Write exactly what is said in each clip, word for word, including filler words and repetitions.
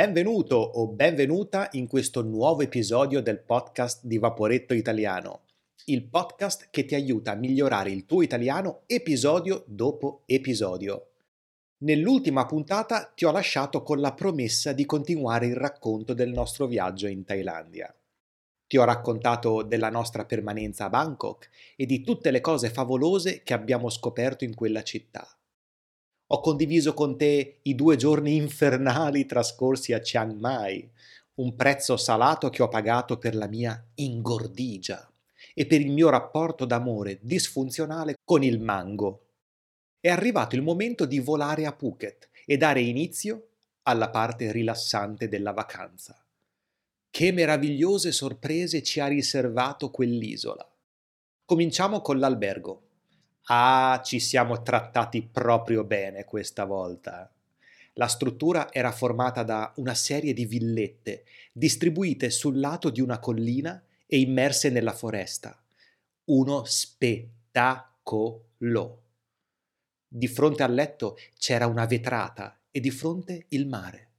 Benvenuto o benvenuta in questo nuovo episodio del podcast di Vaporetto Italiano, il podcast che ti aiuta a migliorare il tuo italiano episodio dopo episodio. Nell'ultima puntata ti ho lasciato con la promessa di continuare il racconto del nostro viaggio in Thailandia. Ti ho raccontato della nostra permanenza a Bangkok e di tutte le cose favolose che abbiamo scoperto in quella città. Ho condiviso con te i due giorni infernali trascorsi a Chiang Mai, un prezzo salato che ho pagato per la mia ingordigia e per il mio rapporto d'amore disfunzionale con il mango. È arrivato il momento di volare a Phuket e dare inizio alla parte rilassante della vacanza. Che meravigliose sorprese ci ha riservato quell'isola! Cominciamo con l'albergo. Ah, ci siamo trattati proprio bene questa volta. La struttura era formata da una serie di villette distribuite sul lato di una collina e immerse nella foresta. Uno spettacolo. Di fronte al letto c'era una vetrata e di fronte il mare.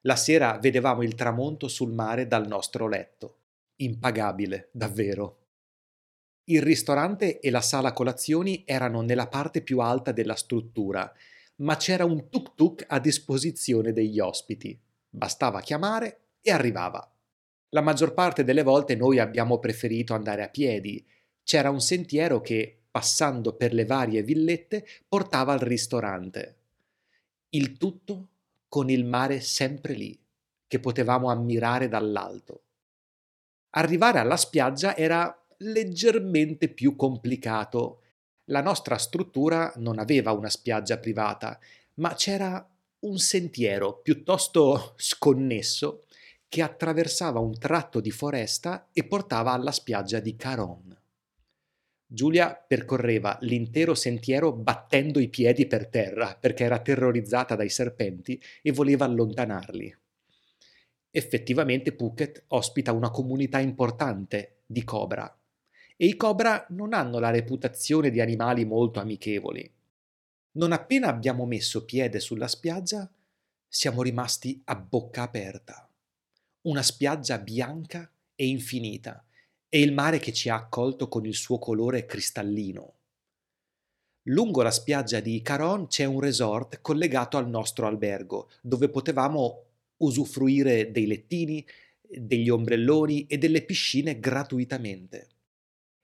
La sera vedevamo il tramonto sul mare dal nostro letto. Impagabile, davvero. Il ristorante e la sala colazioni erano nella parte più alta della struttura, ma c'era un tuk-tuk a disposizione degli ospiti. Bastava chiamare e arrivava. La maggior parte delle volte noi abbiamo preferito andare a piedi. C'era un sentiero che, passando per le varie villette, portava al ristorante. Il tutto con il mare sempre lì, che potevamo ammirare dall'alto. Arrivare alla spiaggia era leggermente più complicato. La nostra struttura non aveva una spiaggia privata, ma c'era un sentiero piuttosto sconnesso che attraversava un tratto di foresta e portava alla spiaggia di Caron. Giulia percorreva l'intero sentiero battendo i piedi per terra perché era terrorizzata dai serpenti e voleva allontanarli. Effettivamente Phuket ospita una comunità importante di cobra. E i cobra non hanno la reputazione di animali molto amichevoli. Non appena abbiamo messo piede sulla spiaggia, siamo rimasti a bocca aperta. Una spiaggia bianca e infinita, e il mare che ci ha accolto con il suo colore cristallino. Lungo la spiaggia di Caron c'è un resort collegato al nostro albergo, dove potevamo usufruire dei lettini, degli ombrelloni e delle piscine gratuitamente.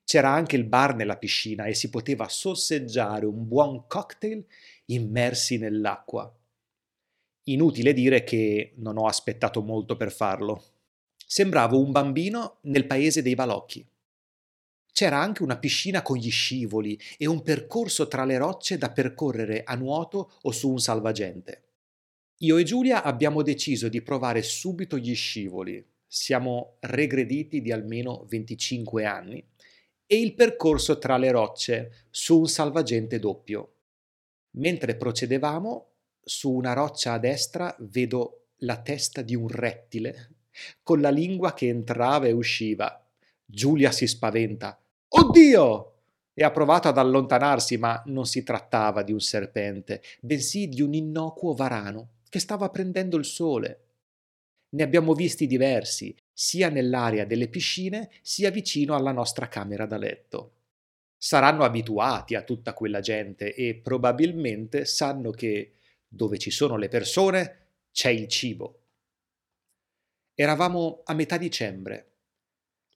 C'era anche il bar nella piscina e si poteva sorseggiare un buon cocktail immersi nell'acqua. Inutile dire che non ho aspettato molto per farlo. Sembravo un bambino nel paese dei balocchi. C'era anche una piscina con gli scivoli e un percorso tra le rocce da percorrere a nuoto o su un salvagente. Io e Giulia abbiamo deciso di provare subito gli scivoli. Siamo regrediti di almeno venticinque anni. E il percorso tra le rocce su un salvagente doppio. Mentre procedevamo, su una roccia a destra vedo la testa di un rettile con la lingua che entrava e usciva. Giulia si spaventa. Oddio! E ha provato ad allontanarsi, ma non si trattava di un serpente, bensì di un innocuo varano che stava prendendo il sole. Ne abbiamo visti diversi, sia nell'area delle piscine, sia vicino alla nostra camera da letto. Saranno abituati a tutta quella gente e probabilmente sanno che dove ci sono le persone c'è il cibo. Eravamo a metà dicembre.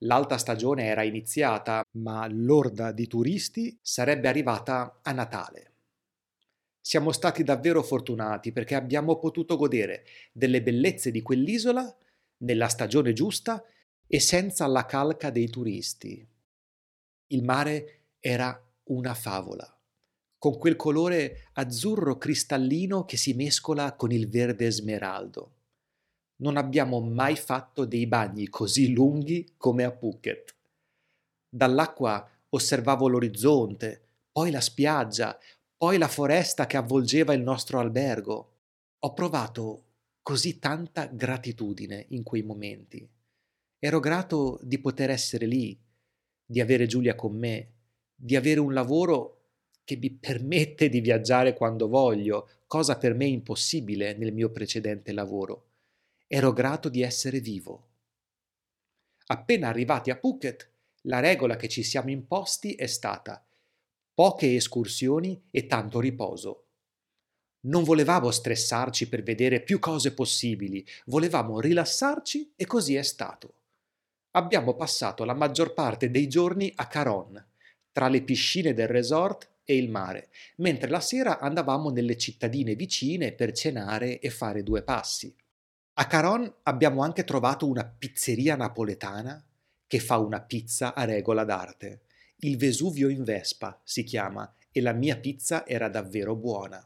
L'alta stagione era iniziata, ma l'orda di turisti sarebbe arrivata a Natale. Siamo stati davvero fortunati perché abbiamo potuto godere delle bellezze di quell'isola nella stagione giusta e senza la calca dei turisti. Il mare era una favola, con quel colore azzurro cristallino che si mescola con il verde smeraldo. Non abbiamo mai fatto dei bagni così lunghi come a Phuket. Dall'acqua osservavo l'orizzonte, poi la spiaggia, poi la foresta che avvolgeva il nostro albergo. Ho provato così tanta gratitudine in quei momenti. Ero grato di poter essere lì, di avere Giulia con me, di avere un lavoro che mi permette di viaggiare quando voglio, cosa per me impossibile nel mio precedente lavoro, Ero grato di essere vivo. Appena arrivati a Phuket, la regola che ci siamo imposti è stata poche escursioni e tanto riposo. Non volevamo stressarci per vedere più cose possibili, volevamo rilassarci e così è stato. Abbiamo passato la maggior parte dei giorni a Caron, tra le piscine del resort e il mare, mentre la sera andavamo nelle cittadine vicine per cenare e fare due passi. A Caron abbiamo anche trovato una pizzeria napoletana che fa una pizza a regola d'arte. Il Vesuvio in Vespa si chiama e la mia pizza era davvero buona.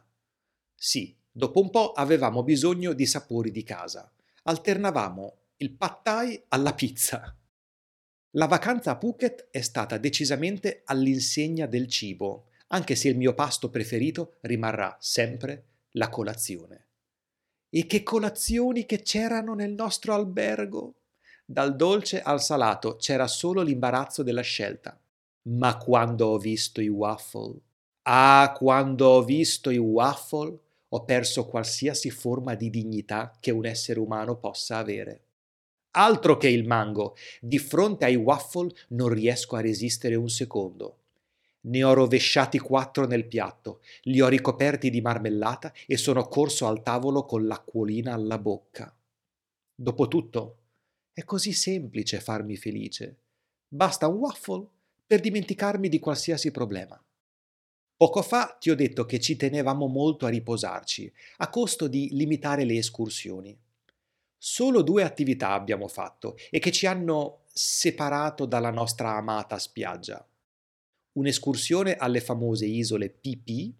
Sì, dopo un po' avevamo bisogno di sapori di casa. Alternavamo il pad thai alla pizza. La vacanza a Phuket è stata decisamente all'insegna del cibo, anche se il mio pasto preferito rimarrà sempre la colazione. E che colazioni che c'erano nel nostro albergo! Dal dolce al salato c'era solo l'imbarazzo della scelta. Ma quando ho visto i waffle... Ah, quando ho visto i waffle... ho perso qualsiasi forma di dignità che un essere umano possa avere. Altro che il mango! Di fronte ai waffle non riesco a resistere un secondo. Ne ho rovesciati quattro nel piatto, li ho ricoperti di marmellata e sono corso al tavolo con l'acquolina alla bocca. Dopotutto, è così semplice farmi felice. Basta un waffle per dimenticarmi di qualsiasi problema. Poco fa ti ho detto che ci tenevamo molto a riposarci, a costo di limitare le escursioni. Solo due attività abbiamo fatto e che ci hanno separato dalla nostra amata spiaggia. Un'escursione alle famose isole Phi Phi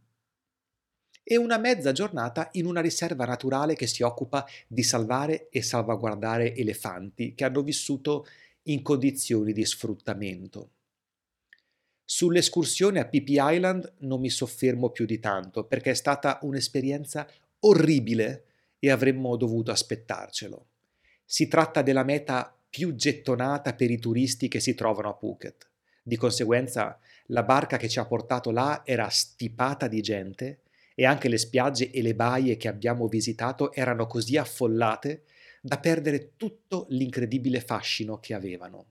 e una mezza giornata in una riserva naturale che si occupa di salvare e salvaguardare elefanti che hanno vissuto in condizioni di sfruttamento. Sull'escursione a Phi Phi Island non mi soffermo più di tanto perché è stata un'esperienza orribile e avremmo dovuto aspettarcelo. Si tratta della meta più gettonata per i turisti che si trovano a Phuket. Di conseguenza la barca che ci ha portato là era stipata di gente e anche le spiagge e le baie che abbiamo visitato erano così affollate da perdere tutto l'incredibile fascino che avevano.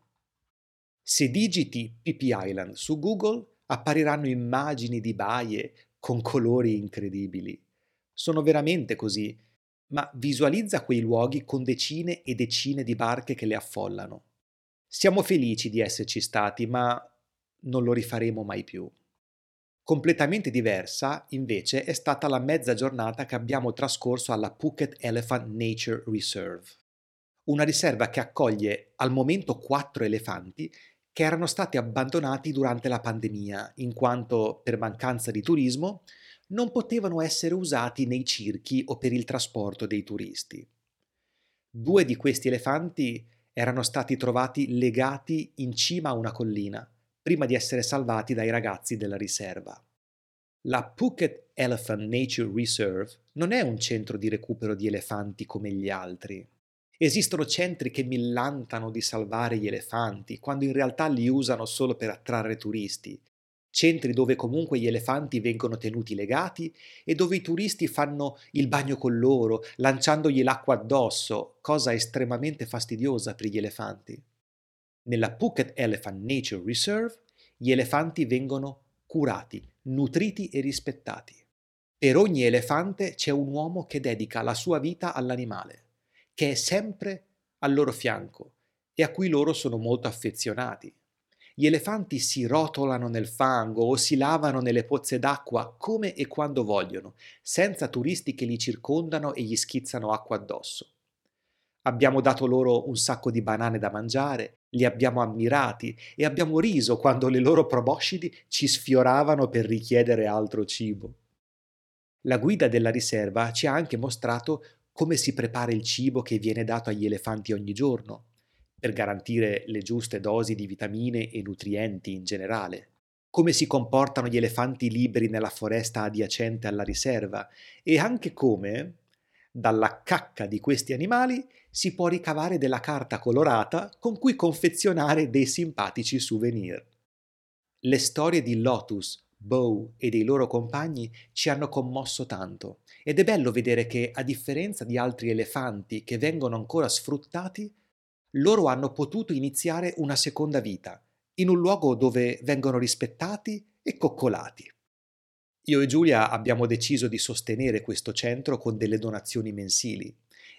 Se digiti Phi Phi Island su Google appariranno immagini di baie con colori incredibili. Sono veramente così, ma visualizza quei luoghi con decine e decine di barche che le affollano. Siamo felici di esserci stati, ma non lo rifaremo mai più. Completamente diversa, invece, è stata la mezza giornata che abbiamo trascorso alla Phuket Elephant Nature Reserve, una riserva che accoglie al momento quattro elefanti che erano stati abbandonati durante la pandemia, in quanto, per mancanza di turismo, non potevano essere usati nei circhi o per il trasporto dei turisti. Due di questi elefanti erano stati trovati legati in cima a una collina, prima di essere salvati dai ragazzi della riserva. La Phuket Elephant Nature Reserve non è un centro di recupero di elefanti come gli altri. Esistono centri che millantano di salvare gli elefanti, quando in realtà li usano solo per attrarre turisti. Centri dove comunque gli elefanti vengono tenuti legati e dove i turisti fanno il bagno con loro, lanciandogli l'acqua addosso, cosa estremamente fastidiosa per gli elefanti. Nella Phuket Elephant Nature Reserve gli elefanti vengono curati, nutriti e rispettati. Per ogni elefante c'è un uomo che dedica la sua vita all'animale, che è sempre al loro fianco e a cui loro sono molto affezionati. Gli elefanti si rotolano nel fango o si lavano nelle pozze d'acqua come e quando vogliono, senza turisti che li circondano e gli schizzano acqua addosso. Abbiamo dato loro un sacco di banane da mangiare, li abbiamo ammirati e abbiamo riso quando le loro proboscidi ci sfioravano per richiedere altro cibo. La guida della riserva ci ha anche mostrato come si prepara il cibo che viene dato agli elefanti ogni giorno, per garantire le giuste dosi di vitamine e nutrienti in generale, come si comportano gli elefanti liberi nella foresta adiacente alla riserva e anche come, dalla cacca di questi animali, si può ricavare della carta colorata con cui confezionare dei simpatici souvenir. Le storie di Lotus, Bow e dei loro compagni ci hanno commosso tanto, ed è bello vedere che, a differenza di altri elefanti che vengono ancora sfruttati, loro hanno potuto iniziare una seconda vita, in un luogo dove vengono rispettati e coccolati. Io e Giulia abbiamo deciso di sostenere questo centro con delle donazioni mensili.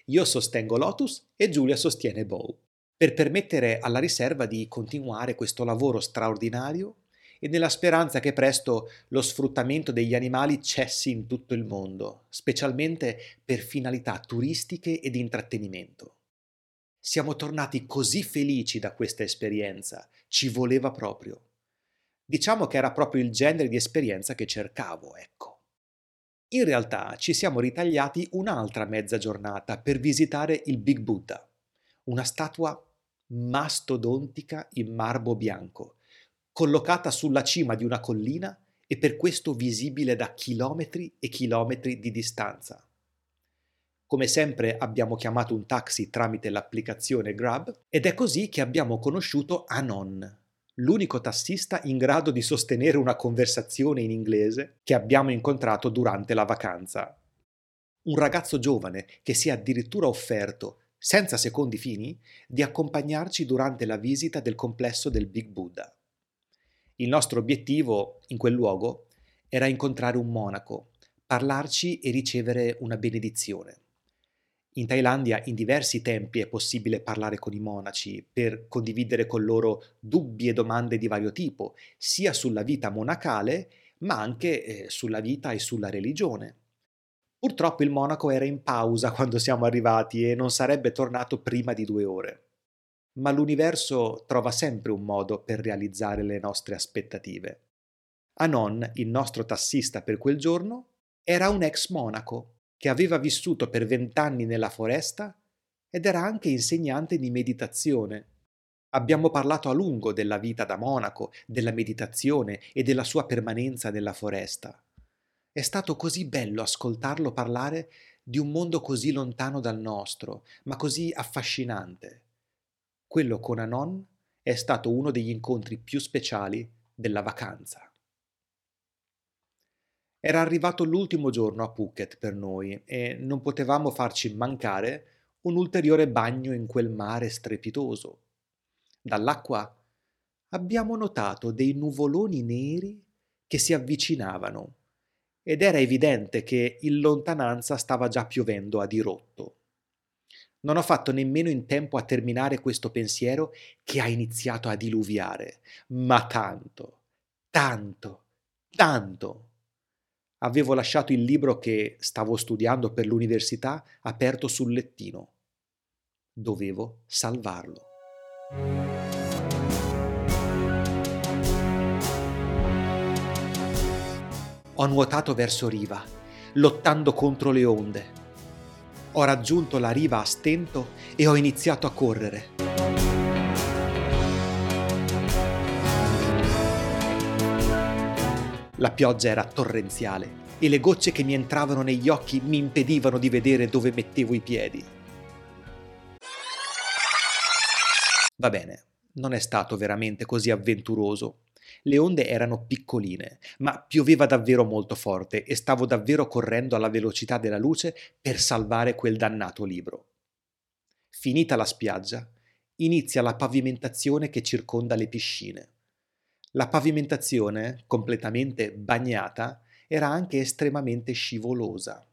Io sostengo Lotus e Giulia sostiene Bow, per permettere alla riserva di continuare questo lavoro straordinario e nella speranza che presto lo sfruttamento degli animali cessi in tutto il mondo, specialmente per finalità turistiche e di intrattenimento. Siamo tornati così felici da questa esperienza, ci voleva proprio. Diciamo che era proprio il genere di esperienza che cercavo, ecco. In realtà ci siamo ritagliati un'altra mezza giornata per visitare il Big Buddha, una statua mastodontica in marmo bianco, collocata sulla cima di una collina e per questo visibile da chilometri e chilometri di distanza. Come sempre abbiamo chiamato un taxi tramite l'applicazione Grab ed è così che abbiamo conosciuto Anon, l'unico tassista in grado di sostenere una conversazione in inglese che abbiamo incontrato durante la vacanza. Un ragazzo giovane che si è addirittura offerto, senza secondi fini, di accompagnarci durante la visita del complesso del Big Buddha. Il nostro obiettivo, in quel luogo, era incontrare un monaco, parlarci e ricevere una benedizione. In Thailandia in diversi tempi è possibile parlare con i monaci per condividere con loro dubbi e domande di vario tipo, sia sulla vita monacale ma anche sulla vita e sulla religione. Purtroppo il monaco era in pausa quando siamo arrivati e non sarebbe tornato prima di due ore. Ma l'universo trova sempre un modo per realizzare le nostre aspettative. Anon, il nostro tassista per quel giorno, era un ex monaco che aveva vissuto per vent'anni nella foresta ed era anche insegnante di meditazione. Abbiamo parlato a lungo della vita da monaco, della meditazione e della sua permanenza nella foresta. È stato così bello ascoltarlo parlare di un mondo così lontano dal nostro, ma così affascinante. Quello con Anon è stato uno degli incontri più speciali della vacanza. Era arrivato l'ultimo giorno a Phuket per noi e non potevamo farci mancare un ulteriore bagno in quel mare strepitoso. Dall'acqua abbiamo notato dei nuvoloni neri che si avvicinavano ed era evidente che in lontananza stava già piovendo a dirotto. Non ho fatto nemmeno in tempo a terminare questo pensiero che ha iniziato a diluviare, ma tanto, tanto, tanto. Avevo lasciato il libro che stavo studiando per l'università aperto sul lettino. Dovevo salvarlo. Ho nuotato verso riva, lottando contro le onde. Ho raggiunto la riva a stento e ho iniziato a correre. La pioggia era torrenziale e le gocce che mi entravano negli occhi mi impedivano di vedere dove mettevo i piedi. Va bene, non è stato veramente così avventuroso. Le onde erano piccoline, ma pioveva davvero molto forte e stavo davvero correndo alla velocità della luce per salvare quel dannato libro. Finita la spiaggia, inizia la pavimentazione che circonda le piscine. La pavimentazione, completamente bagnata, era anche estremamente scivolosa.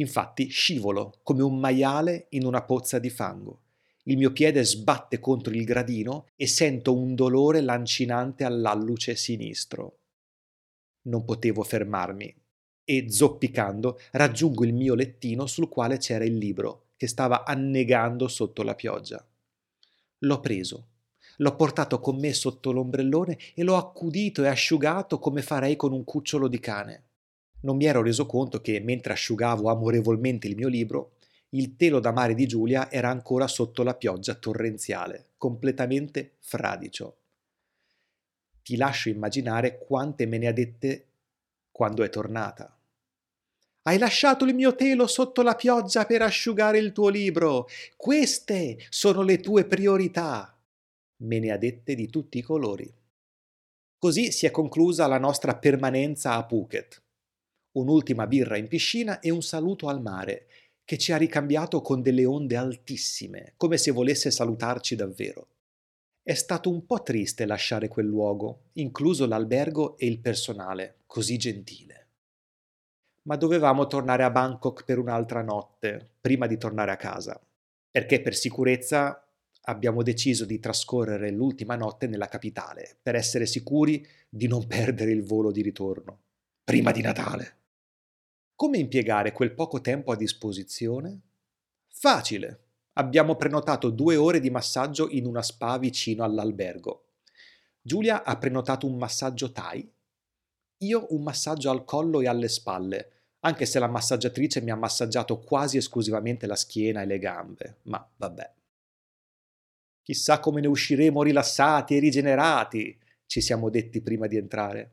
Infatti scivolo come un maiale in una pozza di fango. Il mio piede sbatte contro il gradino e sento un dolore lancinante all'alluce sinistro. Non potevo fermarmi e, zoppicando, raggiungo il mio lettino sul quale c'era il libro, che stava annegando sotto la pioggia. L'ho preso, l'ho portato con me sotto l'ombrellone e l'ho accudito e asciugato come farei con un cucciolo di cane. Non mi ero reso conto che, mentre asciugavo amorevolmente il mio libro, il telo da mare di Giulia era ancora sotto la pioggia torrenziale, completamente fradicio. Ti lascio immaginare quante me ne ha dette quando è tornata. «Hai lasciato il mio telo sotto la pioggia per asciugare il tuo libro! Queste sono le tue priorità!» Me ne ha dette di tutti i colori. Così si è conclusa la nostra permanenza a Phuket. Un'ultima birra in piscina e un saluto al mare, che ci ha ricambiato con delle onde altissime, come se volesse salutarci davvero. È stato un po' triste lasciare quel luogo, incluso l'albergo e il personale, così gentile. Ma dovevamo tornare a Bangkok per un'altra notte, prima di tornare a casa, perché per sicurezza abbiamo deciso di trascorrere l'ultima notte nella capitale, per essere sicuri di non perdere il volo di ritorno, prima di Natale. Come impiegare quel poco tempo a disposizione? Facile! Abbiamo prenotato due ore di massaggio in una spa vicino all'albergo. Giulia ha prenotato un massaggio Thai, io un massaggio al collo e alle spalle, anche se la massaggiatrice mi ha massaggiato quasi esclusivamente la schiena e le gambe, ma vabbè. Chissà come ne usciremo rilassati e rigenerati, ci siamo detti prima di entrare.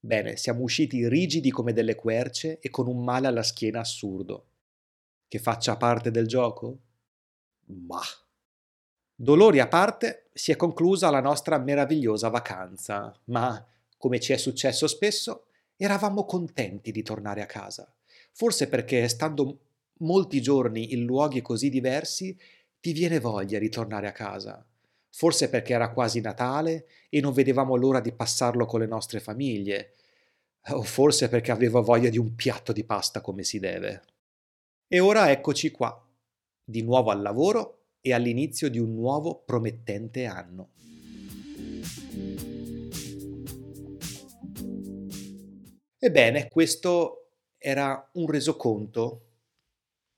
Bene, siamo usciti rigidi come delle querce e con un male alla schiena assurdo. Che faccia parte del gioco? Bah. Dolori a parte, si è conclusa la nostra meravigliosa vacanza, ma, come ci è successo spesso, eravamo contenti di tornare a casa. Forse perché, stando molti giorni in luoghi così diversi, ti viene voglia di tornare a casa. Forse perché era quasi Natale e non vedevamo l'ora di passarlo con le nostre famiglie, o forse perché avevo voglia di un piatto di pasta come si deve. E ora eccoci qua, di nuovo al lavoro e all'inizio di un nuovo promettente anno. Ebbene, questo era un resoconto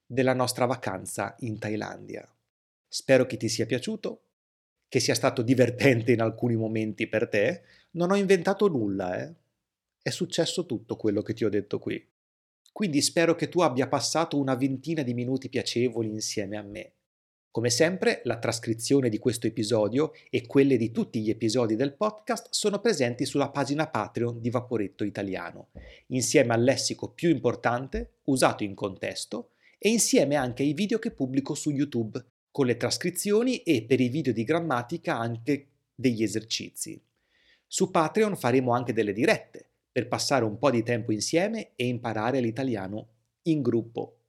della nostra vacanza in Thailandia. Spero che ti sia piaciuto, che sia stato divertente in alcuni momenti per te. Non ho inventato nulla, eh. È successo tutto quello che ti ho detto qui. Quindi spero che tu abbia passato una ventina di minuti piacevoli insieme a me. Come sempre, la trascrizione di questo episodio e quelle di tutti gli episodi del podcast sono presenti sulla pagina Patreon di Vaporetto Italiano, insieme al lessico più importante, usato in contesto, e insieme anche ai video che pubblico su YouTube, con le trascrizioni e per i video di grammatica anche degli esercizi. Su Patreon faremo anche delle dirette per passare un po' di tempo insieme e imparare l'italiano in gruppo.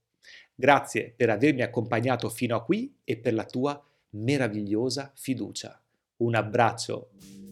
Grazie per avermi accompagnato fino a qui e per la tua meravigliosa fiducia. Un abbraccio!